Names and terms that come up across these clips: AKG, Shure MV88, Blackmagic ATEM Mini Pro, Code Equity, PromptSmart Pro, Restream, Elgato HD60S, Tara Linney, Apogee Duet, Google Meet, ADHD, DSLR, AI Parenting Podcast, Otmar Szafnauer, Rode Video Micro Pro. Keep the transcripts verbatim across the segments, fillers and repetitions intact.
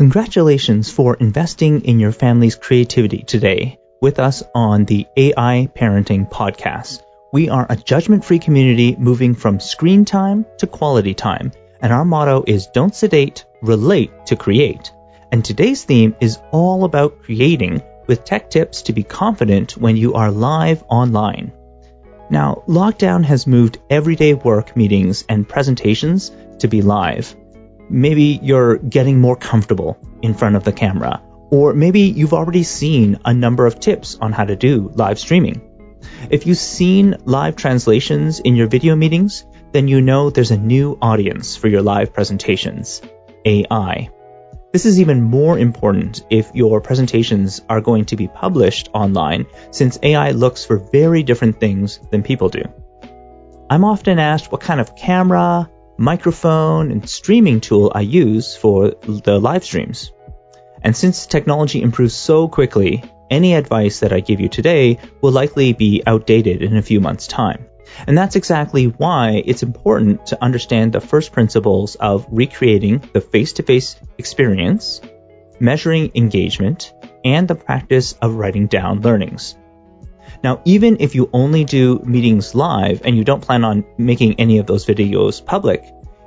Congratulations for investing in your family's creativity today with us on the A I Parenting Podcast. We are a judgment-free community moving from screen time to quality time, and our motto is don't sedate, relate to create. And today's theme is all about creating with tech tips to be confident when you are live online. Now, lockdown has moved everyday work meetings and presentations to be live. Maybe you're getting more comfortable in front of the camera, or maybe you've already seen a number of tips on how to do live streaming. If you've seen live translations in your video meetings, then you know there's a new audience for your live presentations, A I. This is even more important if your presentations are going to be published online, since A I looks for very different things than people do. I'm often asked what kind of camera, microphone and streaming tool I use for the live streams. And since technology improves so quickly, any advice that I give you today will likely be outdated in a few months' time. And that's exactly why it's important to understand the first principles of recreating the face-to-face experience, measuring engagement, and the practice of writing down learnings. Now, even if you only do meetings live and you don't plan on making any of those videos public,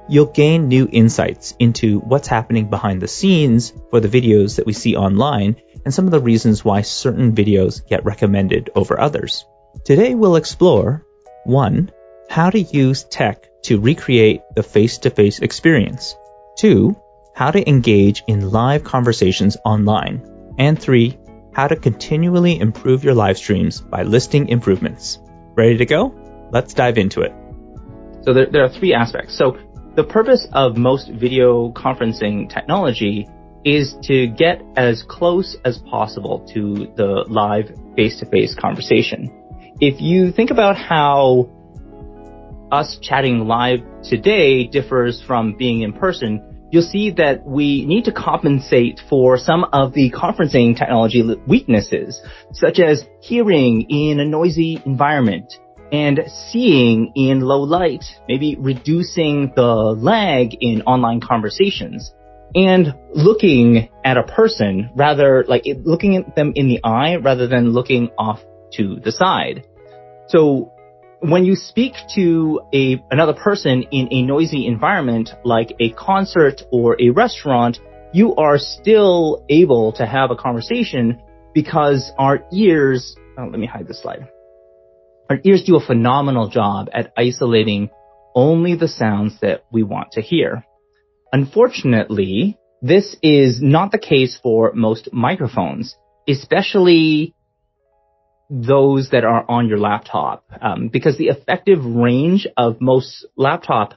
you'll gain new insights into what's happening behind the scenes for the videos that we see online and some of the reasons why certain videos get recommended over others. Today, we'll explore one How to use tech to recreate the face-to-face experience, two How to engage in live conversations online, and three How to continually improve your live streams by listing improvements. Ready to go? Let's dive into it. So there, there are three aspects. So the purpose of most video conferencing technology is to get as close as possible to the live face-to-face conversation. If you think about how us chatting live today differs from being in person, you'll see that we need to compensate for some of the conferencing technology weaknesses, such as hearing in a noisy environment and seeing in low light, maybe reducing the lag in online conversations, and looking at a person rather like looking at them in the eye rather than looking off to the side. So when you speak to a another person in a noisy environment like a concert or a restaurant, you are still able to have a conversation because our ears, oh, let me hide this slide. Our ears do a phenomenal job at isolating only the sounds that we want to hear. Unfortunately, this is not the case for most microphones, especially those that are on your laptop, um, because the effective range of most laptop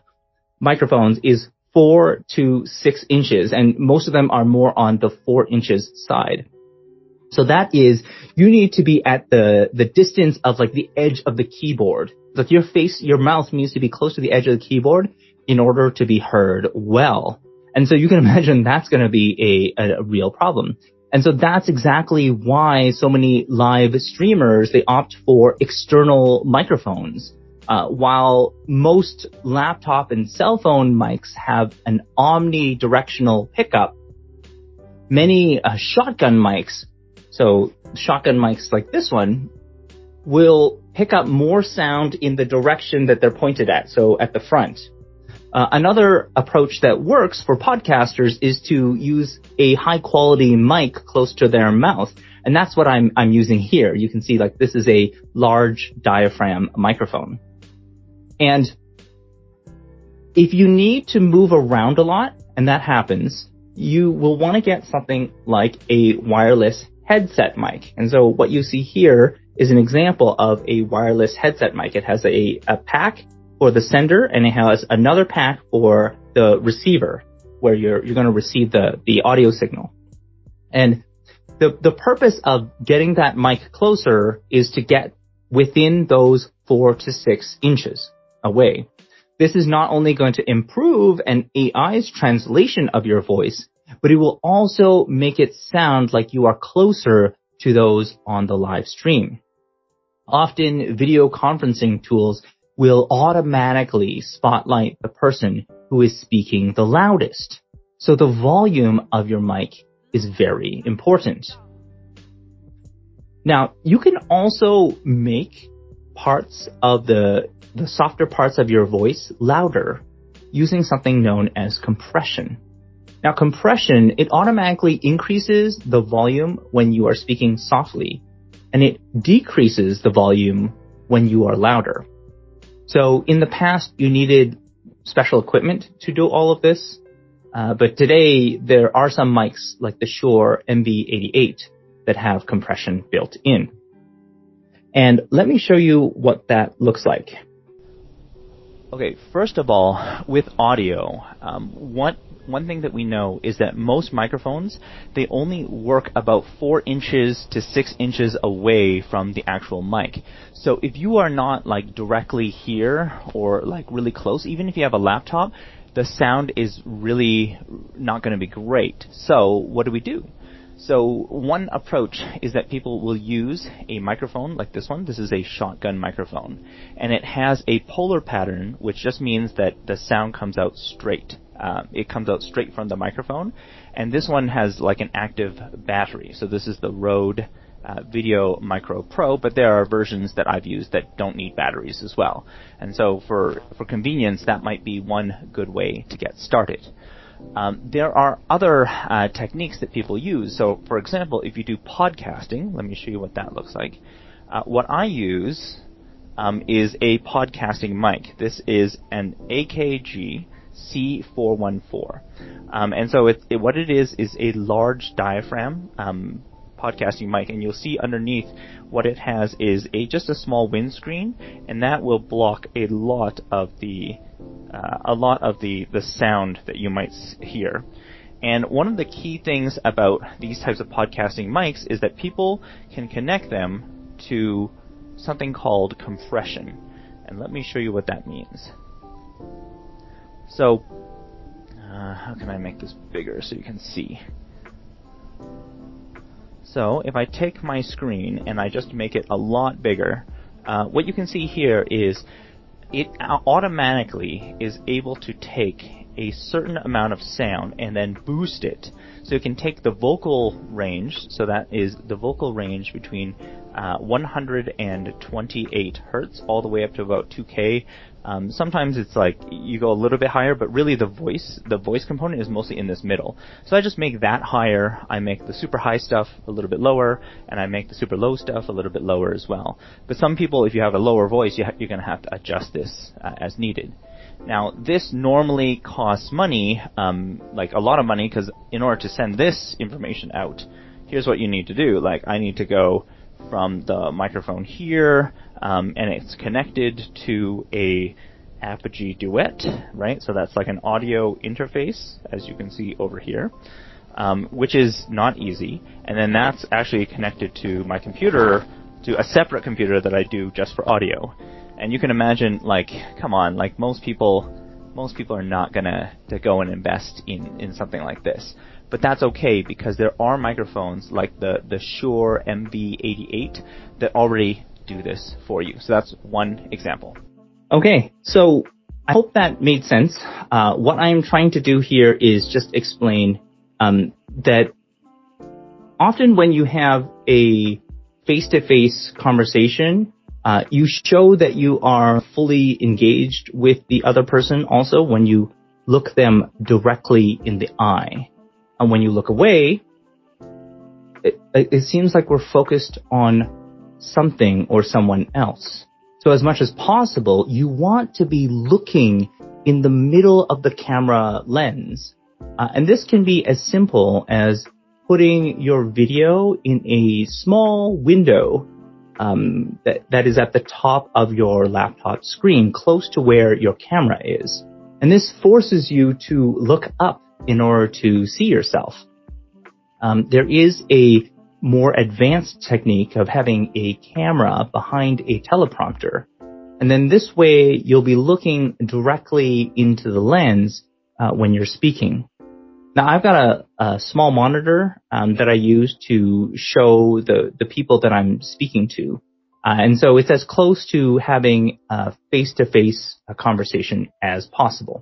microphones is four to six inches, and most of them are more on the four inches side. So that is, you need to be at the, the distance of like the edge of the keyboard. Like your face, your mouth needs to be close to the edge of the keyboard in order to be heard well. And so you can imagine that's going to be a, a, a real problem. And so that's exactly why so many live streamers, they opt for external microphones, uh, while most laptop and cell phone mics have an omnidirectional pickup. Many uh, shotgun mics, so shotgun mics like this one, will pick up more sound in the direction that they're pointed at, so at the front. Uh, another approach that works for podcasters is to use a high quality mic close to their mouth. And that's what I'm, I'm using here. You can see like this is a large diaphragm microphone. And if you need to move around a lot, and that happens, you will want to get something like a wireless headset mic. And so what you see here is an example of a wireless headset mic. It has a, a pack for the sender, and it has another pack for the receiver where you're, you're going to receive the, the audio signal. And the, the purpose of getting that mic closer is to get within those four to six inches away. This is not only going to improve an A I's translation of your voice, but it will also make it sound like you are closer to those on the live stream. Often video conferencing tools will automatically spotlight the person who is speaking the loudest. So the volume of your mic is very important. Now, you can also make parts of the, the softer parts of your voice louder using something known as compression. Now, compression, it automatically increases the volume when you are speaking softly, and it decreases the volume when you are louder. So in the past, you needed special equipment to do all of this. Uh, but today, there are some mics like the Shure M V eighty-eight that have compression built in. And let me show you what that looks like. Okay, first of all, with audio, um, what One thing that we know is that most microphones, they only work about four inches to six inches away from the actual mic. So if you are not like directly here or like really close, even if you have a laptop, the sound is really not going to be great. So what do we do? So one approach is that people will use a microphone like this one. This is a shotgun microphone, and it has a polar pattern, which just means that the sound comes out straight. Uh, it comes out straight from the microphone, and this one has like an active battery. So this is the Rode uh, Video Micro Pro, but there are versions that I've used that don't need batteries as well. And so for, for convenience, that might be one good way to get started. Um, there are other uh, techniques that people use. So for example, if you do podcasting, let me show you what that looks like. Uh, what I use um, is a podcasting mic. This is an A K G C four one four. Um, and so it, it, what it is is a large diaphragm um, podcasting mic, and you'll see underneath what it has is a just a small windscreen, and that will block a lot of the uh, a lot of the, the sound that you might hear. And one of the key things about these types of podcasting mics is that people can connect them to something called compression. And let me show you what that means. So, uh, how can I make this bigger so you can see? So, if I take my screen and I just make it a lot bigger, uh, what you can see here is it automatically is able to take a certain amount of sound and then boost it. So it can take the vocal range, so that is the vocal range between uh, one hundred twenty-eight hertz all the way up to about two K. Um, sometimes it's like you go a little bit higher, but really the voice, the voice component is mostly in this middle. So I just make that higher. I make the super high stuff a little bit lower, and I make the super low stuff a little bit lower as well. But some people, if you have a lower voice, you ha- you're going to have to adjust this uh, as needed. Now, this normally costs money, um, like a lot of money, because in order to send this information out, here's what you need to do. Like, I need to go from the microphone here, um, and it's connected to a Apogee Duet, right? So that's like an audio interface, as you can see over here, um, which is not easy. And then that's actually connected to my computer, to a separate computer that I do just for audio. And you can imagine, like, come on, like most people, most people are not gonna to go and invest in, in something like this. But that's okay, because there are microphones like the, the Shure M V eighty-eight that already do this for you. So that's one example. Okay, so I hope that made sense. Uh, what I'm trying to do here is just explain um, that often when you have a face-to-face conversation, Uh, you show that you are fully engaged with the other person also when you look them directly in the eye. And when you look away, it, it seems like we're focused on something or someone else. So as much as possible, you want to be looking in the middle of the camera lens. Uh, and this can be as simple as putting your video in a small window Um, that, that is at the top of your laptop screen, close to where your camera is. And this forces you to look up in order to see yourself. Um, there is a more advanced technique of having a camera behind a teleprompter. And then this way, you'll be looking directly into the lens uh, when you're speaking. Now, I've got a, a small monitor um, that I use to show the, the people that I'm speaking to. Uh, and so it's as close to having a face-to-face conversation as possible.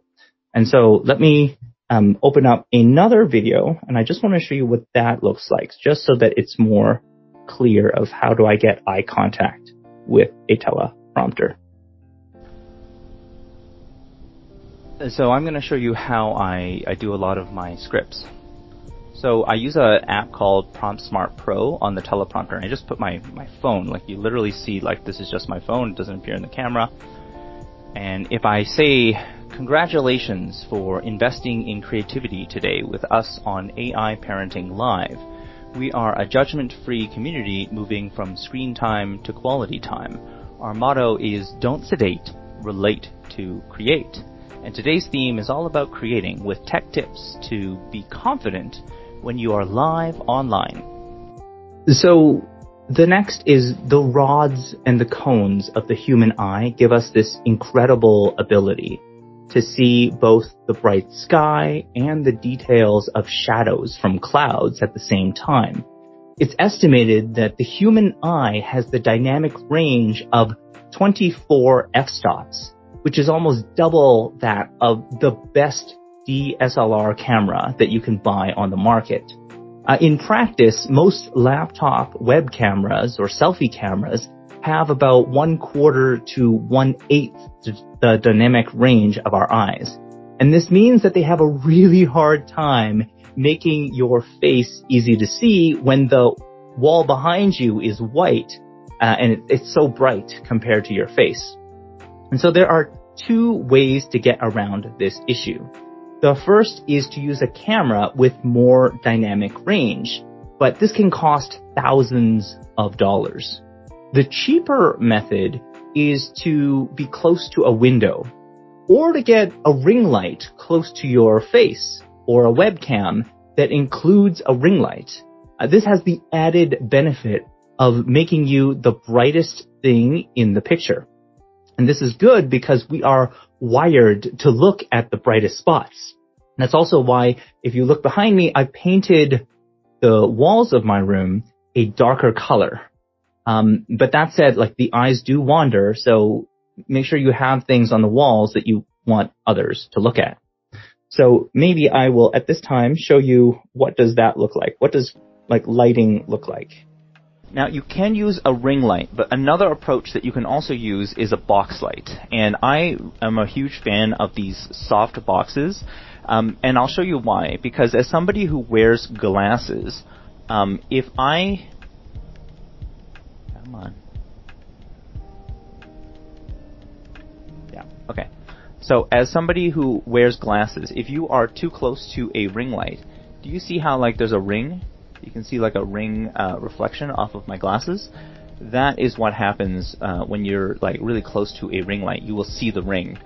And so let me um, open up another video, and I just want to show you what that looks like, just so that it's more clear of how do I get eye contact with a teleprompter. So I'm going to show you how I, I do a lot of my scripts. So I use an app called PromptSmart Pro on the teleprompter, and I just put my, my phone, like you literally see, like this is just my phone, it doesn't appear in the camera. And if I say, congratulations for investing in creativity today with us on A I Parenting Live. We are a judgment-free community moving from screen time to quality time. Our motto is don't sedate, relate to create. And today's theme is all about creating with tech tips to be confident when you are live online. So the next is the rods and the cones of the human eye give us this incredible ability to see both the bright sky and the details of shadows from clouds at the same time. It's estimated that the human eye has the dynamic range of twenty-four f-stops, which is almost double that of the best D S L R camera that you can buy on the market. Uh, in practice, most laptop web cameras or selfie cameras have about one quarter to one eighth the dynamic range of our eyes. And this means that they have a really hard time making your face easy to see when the wall behind you is white, uh, and it, it's so bright compared to your face. And so there are two ways to get around this issue. The first is to use a camera with more dynamic range, but this can cost thousands of dollars. The cheaper method is to be close to a window, or to get a ring light close to your face, or a webcam that includes a ring light. Uh, this has the added benefit of making you the brightest thing in the picture. And this is good because we are wired to look at the brightest spots. And that's also why, if you look behind me, I've painted the walls of my room a darker color. Um, but that said, like, the eyes do wander, so make sure you have things on the walls that you want others to look at. So maybe I will, at this time, show you what does that look like. What does, like, lighting look like? Now, you can use a ring light, but another approach that you can also use is a box light. And I am a huge fan of these soft boxes, um, and I'll show you why. Because as somebody who wears glasses, um, if I... Come on. Yeah, okay. So as somebody who wears glasses, if you are too close to a ring light, do you see how, like, there's a ring? You can see, like, a ring uh, reflection off of my glasses. That is what happens uh, when you're, like, really close to a ring light. You will see the ring.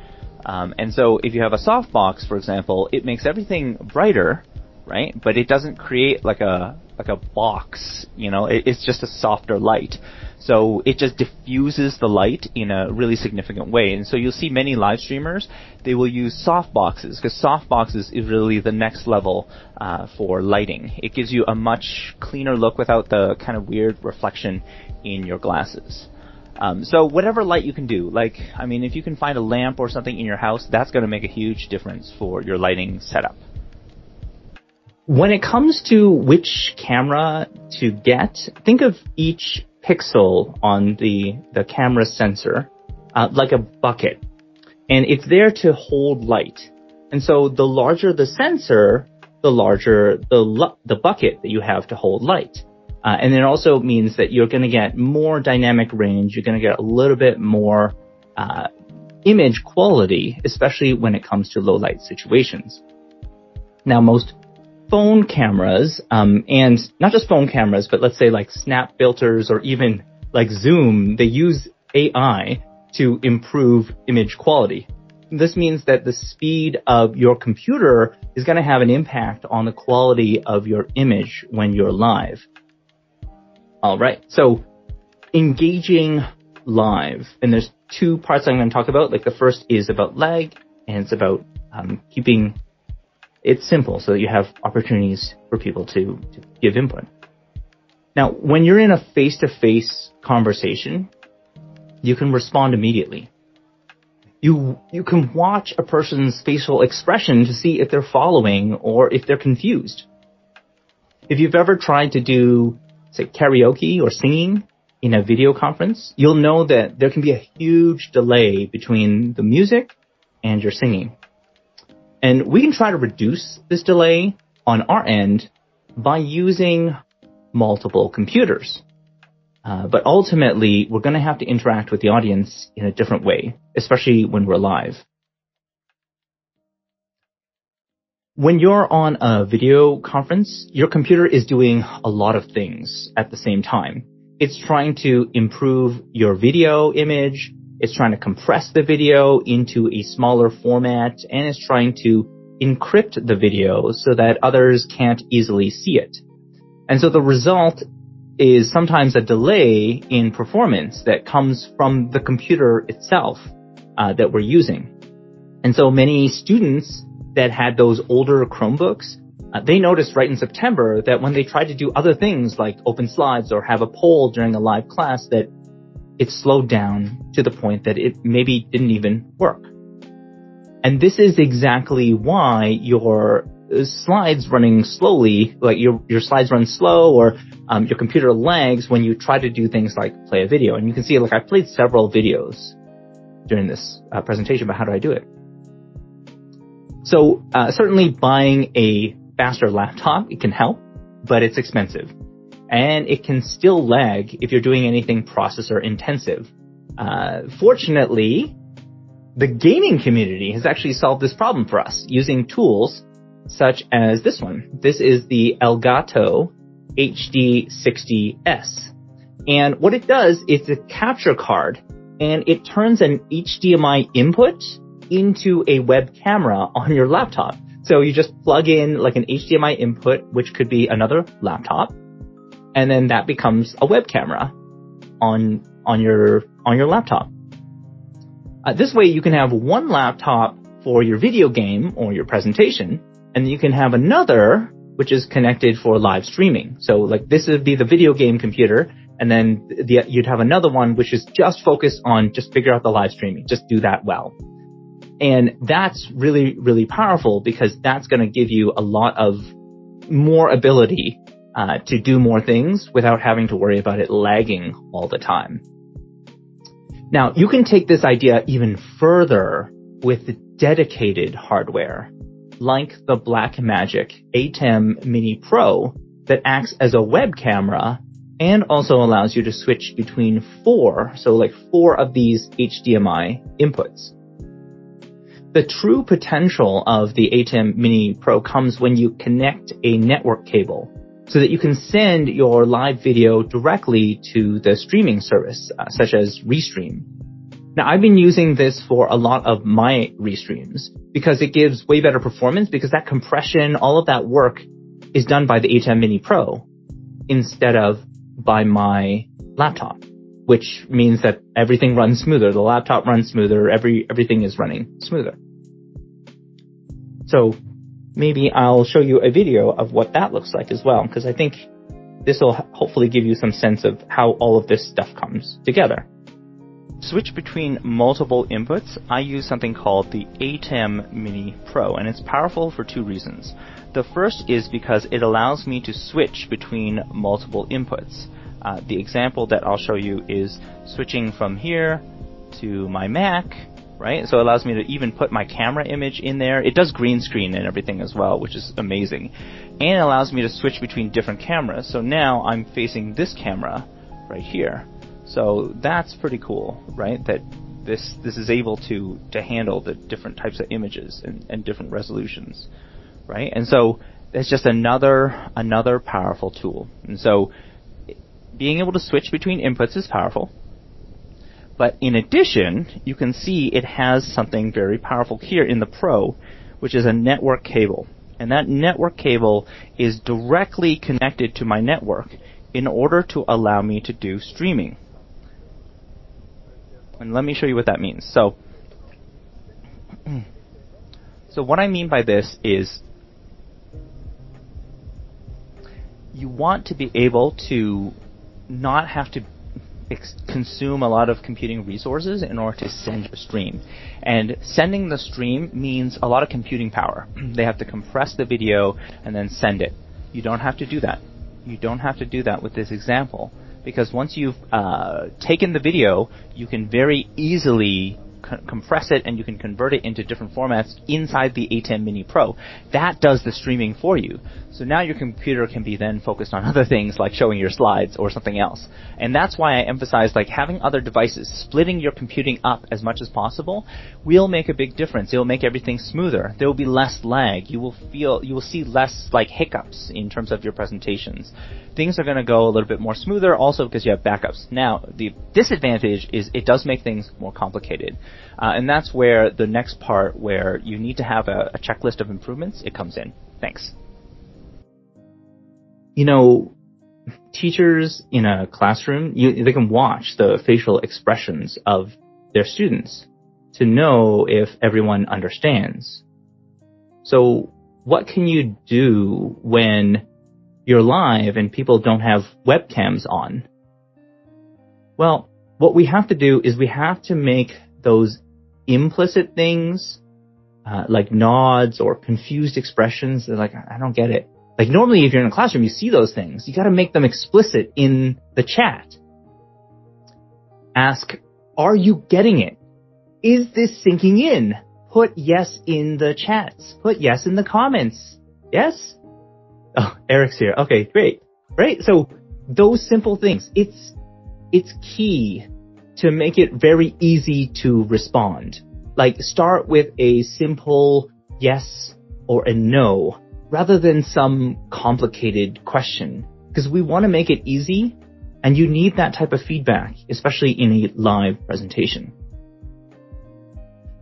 Um, and so if you have a softbox, for example, it makes everything brighter, right? But it doesn't create, like, a like a box, you know? It, it's just a softer light. So it just diffuses the light in a really significant way. And so you'll see many live streamers, they will use softboxes, because softboxes is really the next level uh, for lighting. It gives you a much cleaner look without the kind of weird reflection in your glasses. Um, so whatever light you can do, like, I mean, if you can find a lamp or something in your house, that's going to make a huge difference for your lighting setup. When it comes to which camera to get, think of each pixel on the, the camera sensor uh, like a bucket, and it's there to hold light. And so the larger the sensor, the larger the the bucket that you have to hold light. Uh, and it also means that you're going to get more dynamic range. You're going to get a little bit more uh, image quality, especially when it comes to low light situations. Now, most phone cameras, um, and not just phone cameras, but let's say, like, snap filters or even, like, zoom, they use A I to improve image quality. This means that the speed of your computer is going to have an impact on the quality of your image when you're live. All right. So engaging live, and there's two parts I'm going to talk about. Like, the first is about lag, and it's about um, keeping it's simple so that you have opportunities for people to, to give input. Now, when you're in a face-to-face conversation, you can respond immediately. you you can watch a person's facial expression to see if they're following or if they're confused. If you've ever tried to do, say, karaoke or singing in a video conference, you'll know that there can be a huge delay between the music and your singing. And we can try to reduce this delay on our end by using multiple computers. Uh, but ultimately, we're going to have to interact with the audience in a different way, especially when we're live. When you're on a video conference, your computer is doing a lot of things at the same time. It's trying to improve your video image, it's trying to compress the video into a smaller format, and it's trying to encrypt the video so that others can't easily see it. And so the result is sometimes a delay in performance that comes from the computer itself uh, that we're using. And so many students that had those older Chromebooks, uh, they noticed right in September that when they tried to do other things like open slides or have a poll during a live class, that it slowed down to the point that it maybe didn't even work. And this is exactly why your slides running slowly, like your your slides run slow, or um, your computer lags when you try to do things like play a video. And you can see, like, I played several videos during this uh, presentation, but how do I do it? So uh, certainly buying a faster laptop, it can help, but it's expensive. And it can still lag if you're doing anything processor intensive. Uh, fortunately, the gaming community has actually solved this problem for us using tools such as this one. This is the Elgato H D sixty S. And what it does is a capture card, and it turns an H D M I input into a web camera on your laptop. So you just plug in like an H D M I input, which could be another laptop, and then that becomes a web camera on on your on your laptop. Uh, this way you can have one laptop for your video game or your presentation, and you can have another which is connected for live streaming. So like this would be the video game computer, and then the, you'd have another one which is just focused on just figure out the live streaming, just do that well. And that's really, really powerful because that's going to give you a lot of more ability uh, to do more things without having to worry about it lagging all the time. Now, you can take this idea even further with dedicated hardware, like the Blackmagic ATEM Mini Pro that acts as a web camera and also allows you to switch between four, so like four of these H D M I inputs. The true potential of the ATEM Mini Pro comes when you connect a network cable so that you can send your live video directly to the streaming service, uh, such as Restream. Now, I've been using this for a lot of my Restreams because it gives way better performance because that compression, all of that work is done by the ATEM Mini Pro instead of by my laptop, which means that everything runs smoother. The laptop runs smoother. Every, everything is running smoother. So maybe I'll show you a video of what that looks like as well, because I think this will hopefully give you some sense of how all of this stuff comes together. Switch between multiple inputs. I use something called the ATEM Mini Pro, and it's powerful for two reasons. The first is because it allows me to switch between multiple inputs. Uh, the example that I'll show you is switching from here to my Mac, right? So it allows me to even put my camera image in there. It does green screen and everything as well, which is amazing. And it allows me to switch between different cameras. So now I'm facing this camera right here. So that's pretty cool, right? That this this is able to, to handle the different types of images and, and different resolutions, right? And so it's just another another powerful tool. And so being able to switch between inputs is powerful, but in addition, you can see it has something very powerful here in the Pro, which is a network cable. And that network cable is directly connected to my network in order to allow me to do streaming. And let me show you what that means. So, so what I mean by this is you want to be able to not have to ex- consume a lot of computing resources in order to send a stream. And sending the stream means a lot of computing power. They have to compress the video and then send it. You don't have to do that. You don't have to do that with this example, because once you've uh, taken the video, you can very easily co- compress it, and you can convert it into different formats inside the A TEM Mini Pro. That does the streaming for you. So now your computer can be then focused on other things like showing your slides or something else. And that's why I emphasize, like, having other devices, splitting your computing up as much as possible will make a big difference. It will make everything smoother. There will be less lag. You will feel, you will see less, like, hiccups in terms of your presentations. Things are going to go a little bit more smoother also because you have backups. Now, the disadvantage is it does make things more complicated. Uh, and that's where the next part where you need to have a, a checklist of improvements, it comes in. Thanks. You know, teachers in a classroom, you, they can watch the facial expressions of their students to know if everyone understands. So what can you do when you're live and people don't have webcams on? Well, what we have to do is we have to make those implicit things, uh, like nods or confused expressions. They're like, I don't get it. Like, normally if you're in a classroom, you see those things. You got to make them explicit in the chat. Ask, are you getting it? Is this sinking in? Put yes in the chats. Put yes in the comments. Yes? Oh, Eric's here. Okay, great. Right? So those simple things, it's, it's key to make it very easy to respond. Like, start with a simple yes or a no, rather than some complicated question, because we want to make it easy, and you need that type of feedback, especially in a live presentation.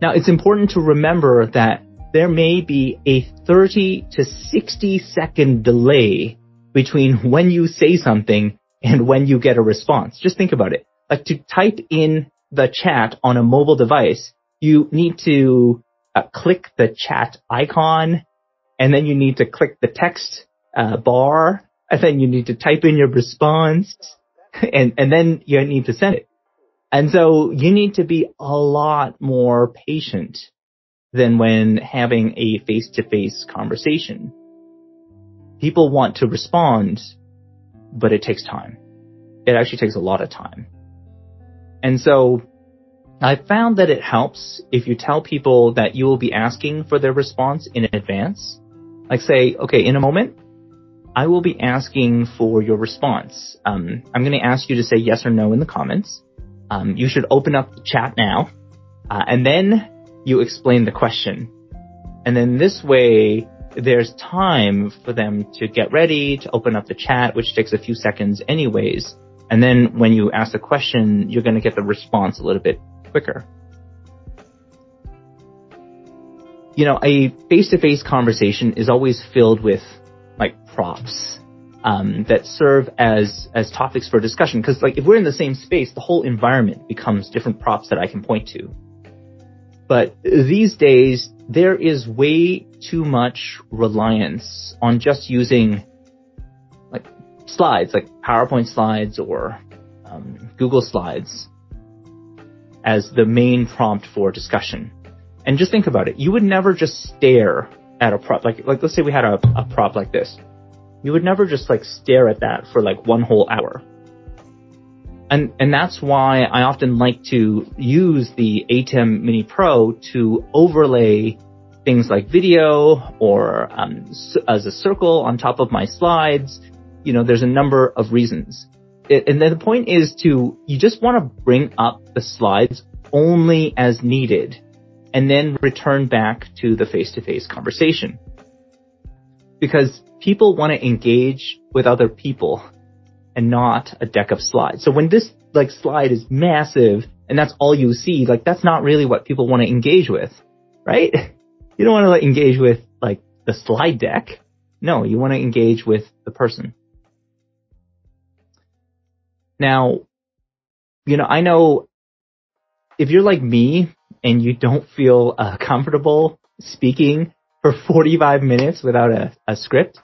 Now, it's important to remember that there may be a thirty to sixty second delay between when you say something and when you get a response. Just think about it. Like, to type in the chat on a mobile device, you need to uh, click the chat icon, and then you need to click the text uh, bar, and then you need to type in your response, and, and then you need to send it. And so you need to be a lot more patient than when having a face-to-face conversation. People want to respond, but it takes time. It actually takes a lot of time. And so I found that it helps if you tell people that you will be asking for their response in advance. Like, say, okay, in a moment, I will be asking for your response. Um, I'm going to ask you to say yes or no in the comments. Um, you should open up the chat now. Uh, and then you explain the question. And then this way, there's time for them to get ready, to open up the chat, which takes a few seconds anyways. And then when you ask the question, you're going to get the response a little bit quicker. You know, a face-to-face conversation is always filled with, like, props um, that serve as as topics for discussion. Because, like, if we're in the same space, the whole environment becomes different props that I can point to. But these days, there is way too much reliance on just using slides, like PowerPoint slides or um, Google Slides, as the main prompt for discussion. And just think about it. You would never just stare at a prop. Like, like let's say we had a, a prop like this. You would never just, like, stare at that for, like, one whole hour. And and that's why I often like to use the A TEM Mini Pro to overlay things like video or um, as a circle on top of my slides. You know, there's a number of reasons. It, and then the point is to, you just want to bring up the slides only as needed and then return back to the face-to-face conversation. Because people want to engage with other people and not a deck of slides. So when this, like, slide is massive and that's all you see, like, that's not really what people want to engage with, right? You don't want to, like, engage with, like, the slide deck. No, you want to engage with the person. Now, you know, I know if you're like me and you don't feel uh, comfortable speaking for forty-five minutes without a, a script,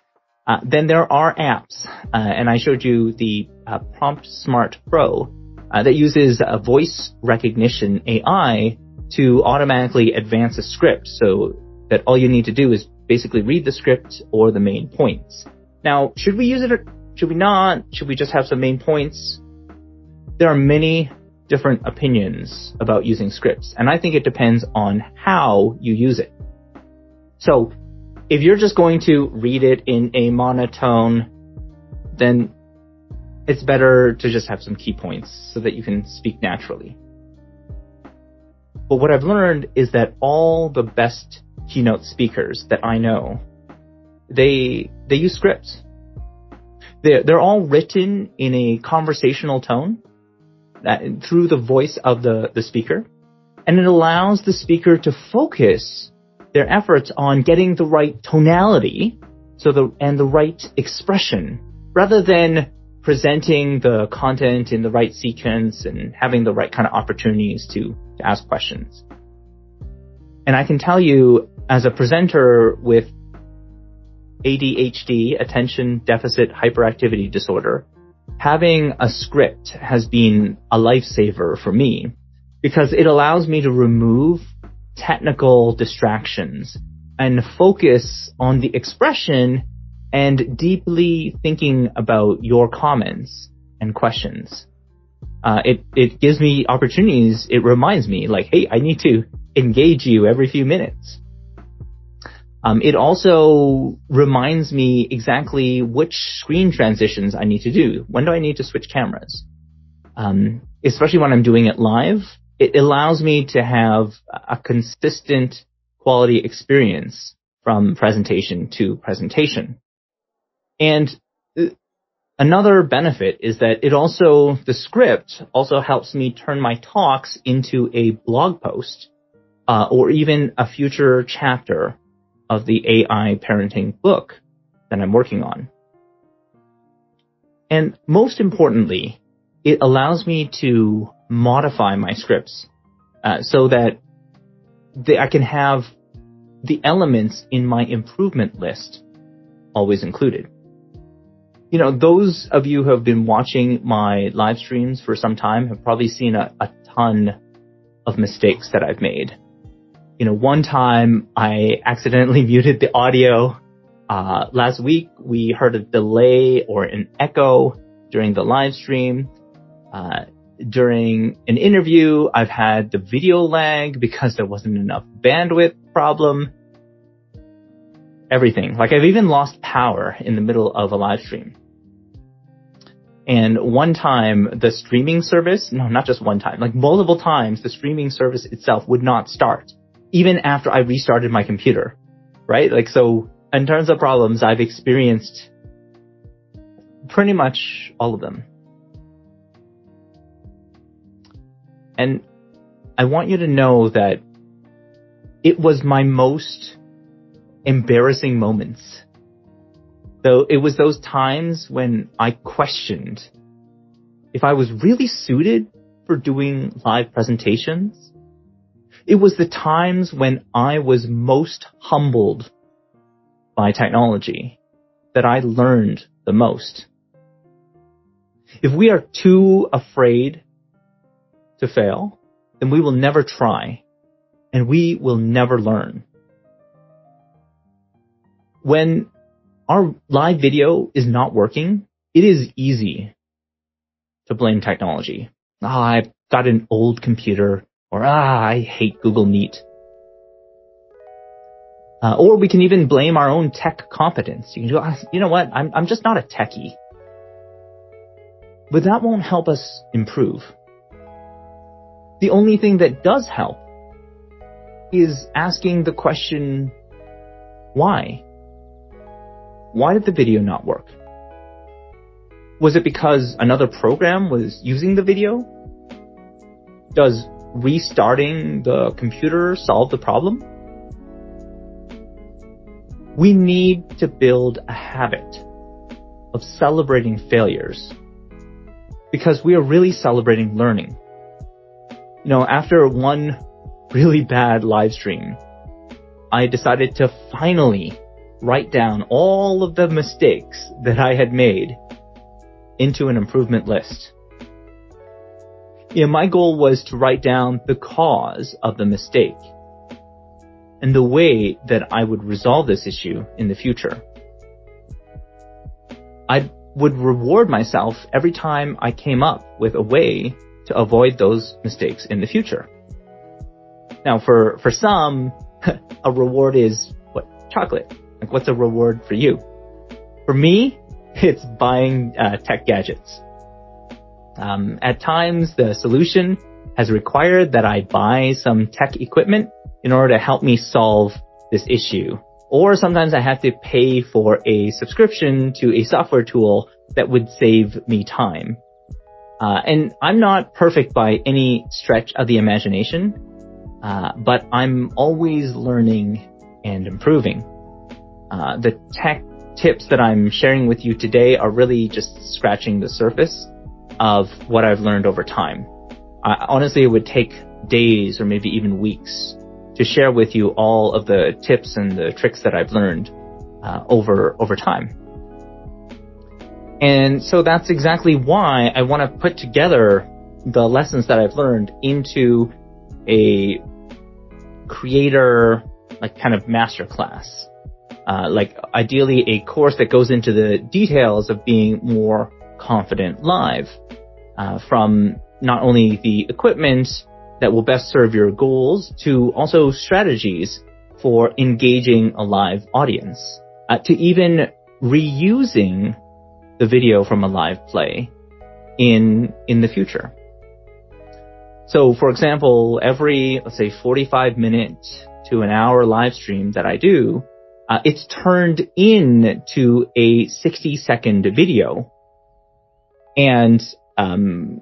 uh, then there are apps. Uh, and I showed you the uh, PromptSmart Pro. uh, that uses a voice recognition A I to automatically advance a script so that all you need to do is basically read the script or the main points. Now, should we use it or should we not? Should we just have some main points? There are many different opinions about using scripts, and I think it depends on how you use it. So if you're just going to read it in a monotone, then it's better to just have some key points so that you can speak naturally. But what I've learned is that all the best keynote speakers that I know, they they use scripts. They're, they're all written in a conversational tone that, through the voice of the, the speaker, and it allows the speaker to focus their efforts on getting the right tonality so the and the right expression, rather than presenting the content in the right sequence and having the right kind of opportunities to, to ask questions. And I can tell you, as a presenter with A D H D, attention deficit hyperactivity disorder, having a script has been a lifesaver for me, because it allows me to remove technical distractions and focus on the expression and deeply thinking about your comments and questions. Uh, it, it gives me opportunities. It reminds me, like, hey, I need to engage you every few minutes. Um, it also reminds me exactly which screen transitions I need to do. When do I need to switch cameras? Um, especially when I'm doing it live, it allows me to have a consistent quality experience from presentation to presentation. And another benefit is that it also, the script also helps me turn my talks into a blog post, uh, or even a future chapter of the A I parenting book that I'm working on. And most importantly, it allows me to modify my scripts uh, so that they, I can have the elements in my improvement list always included. You know, those of you who have been watching my live streams for some time have probably seen a, a ton of mistakes that I've made. You know, one time I accidentally muted the audio. Uh, last week we heard a delay or an echo during the live stream. Uh, during an interview, I've had the video lag because there wasn't enough bandwidth problem. Everything. Like, I've even lost power in the middle of a live stream. And one time the streaming service, no, not just one time, like multiple times the streaming service itself would not start, even after I restarted my computer, right? Like, so in terms of problems, I've experienced pretty much all of them. And I want you to know that it was my most embarrassing moments. Though it was those times when I questioned if I was really suited for doing live presentations. It was the times when I was most humbled by technology that I learned the most. If we are too afraid to fail, then we will never try and we will never learn. When our live video is not working, it is easy to blame technology. Oh, I've got an old computer. Or, ah, I hate Google Meet. Uh, or we can even blame our own tech competence. You can go, you know what, I'm, I'm just not a techie. But that won't help us improve. The only thing that does help is asking the question, why? Why did the video not work? Was it because another program was using the video? Does restarting the computer solve the problem? We need to build a habit of celebrating failures, because we are really celebrating learning. You know, after one really bad live stream, I decided to finally write down all of the mistakes that I had made into an improvement list. you know, my goal was to write down the cause of the mistake and the way that I would resolve this issue in the future. I would reward myself every time I came up with a way to avoid those mistakes in the future. Now, for, for some, a reward is, what, chocolate. Like, what's a reward for you? For me, it's buying uh, tech gadgets. Um, at times, the solution has required that I buy some tech equipment in order to help me solve this issue. Or sometimes I have to pay for a subscription to a software tool that would save me time. Uh, and I'm not perfect by any stretch of the imagination, uh, but I'm always learning and improving. Uh, the tech tips that I'm sharing with you today are really just scratching the surface of what I've learned over time. I, honestly, it would take days or maybe even weeks to share with you all of the tips and the tricks that I've learned uh, over over time. And so that's exactly why I want to put together the lessons that I've learned into a creator, like, kind of masterclass. Uh, like, ideally a course that goes into the details of being more confident live, uh, from not only the equipment that will best serve your goals to also strategies for engaging a live audience, uh, to even reusing the video from a live play in, in the future. So, for example, every, let's say, forty-five minute to an hour live stream that I do, uh, it's turned into a sixty second video. And, um,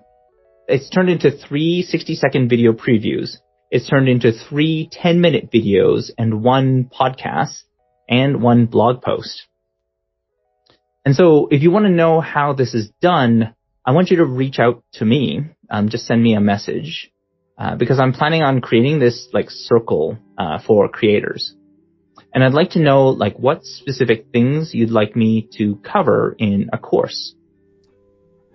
it's turned into three sixty second video previews. It's turned into three ten minute videos and one podcast and one blog post. And so if you want to know how this is done, I want you to reach out to me. Um, just send me a message, uh, because I'm planning on creating this, like, circle, uh, for creators. And I'd like to know, like, what specific things you'd like me to cover in a course.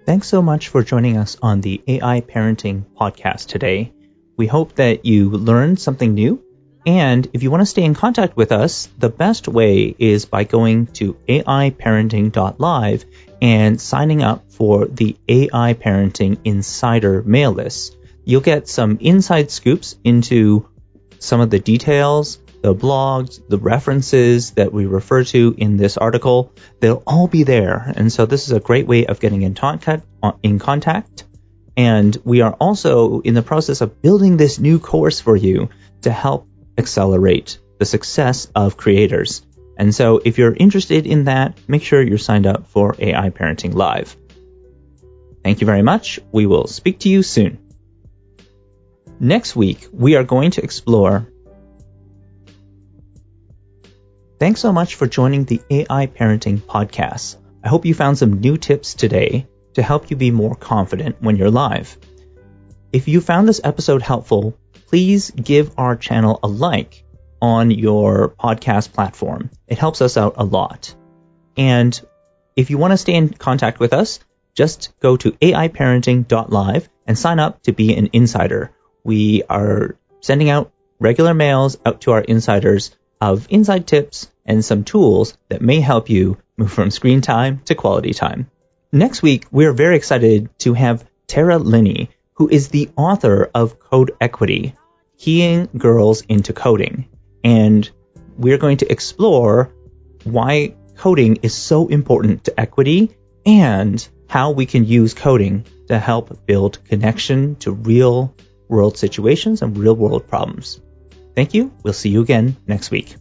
Thanks so much for joining us on the A I Parenting Podcast today. We hope that you learned something new. And if you want to stay in contact with us, the best way is by going to A I parenting dot live and signing up for the A I Parenting Insider mail list. You'll get some inside scoops into some of the details, the blogs, the references that we refer to in this article. They'll all be there. And so this is a great way of getting in contact, in contact. And we are also in the process of building this new course for you to help accelerate the success of creators. And so if you're interested in that, make sure you're signed up for A I Parenting Live. Thank you very much. We will speak to you soon. Next week, we are going to explore... Thanks so much for joining the A I Parenting Podcast. I hope you found some new tips today to help you be more confident when you're live. If you found this episode helpful, please give our channel a like on your podcast platform. It helps us out a lot. And if you want to stay in contact with us, just go to A I parenting dot live and sign up to be an insider. We are sending out regular mails out to our insiders of inside tips and some tools that may help you move from screen time to quality time. Next week, we're very excited to have Tara Linney, who is the author of Code Equity, Keying Girls into Coding. And we're going to explore why coding is so important to equity and how we can use coding to help build connection to real world situations and real world problems. Thank you. We'll see you again next week.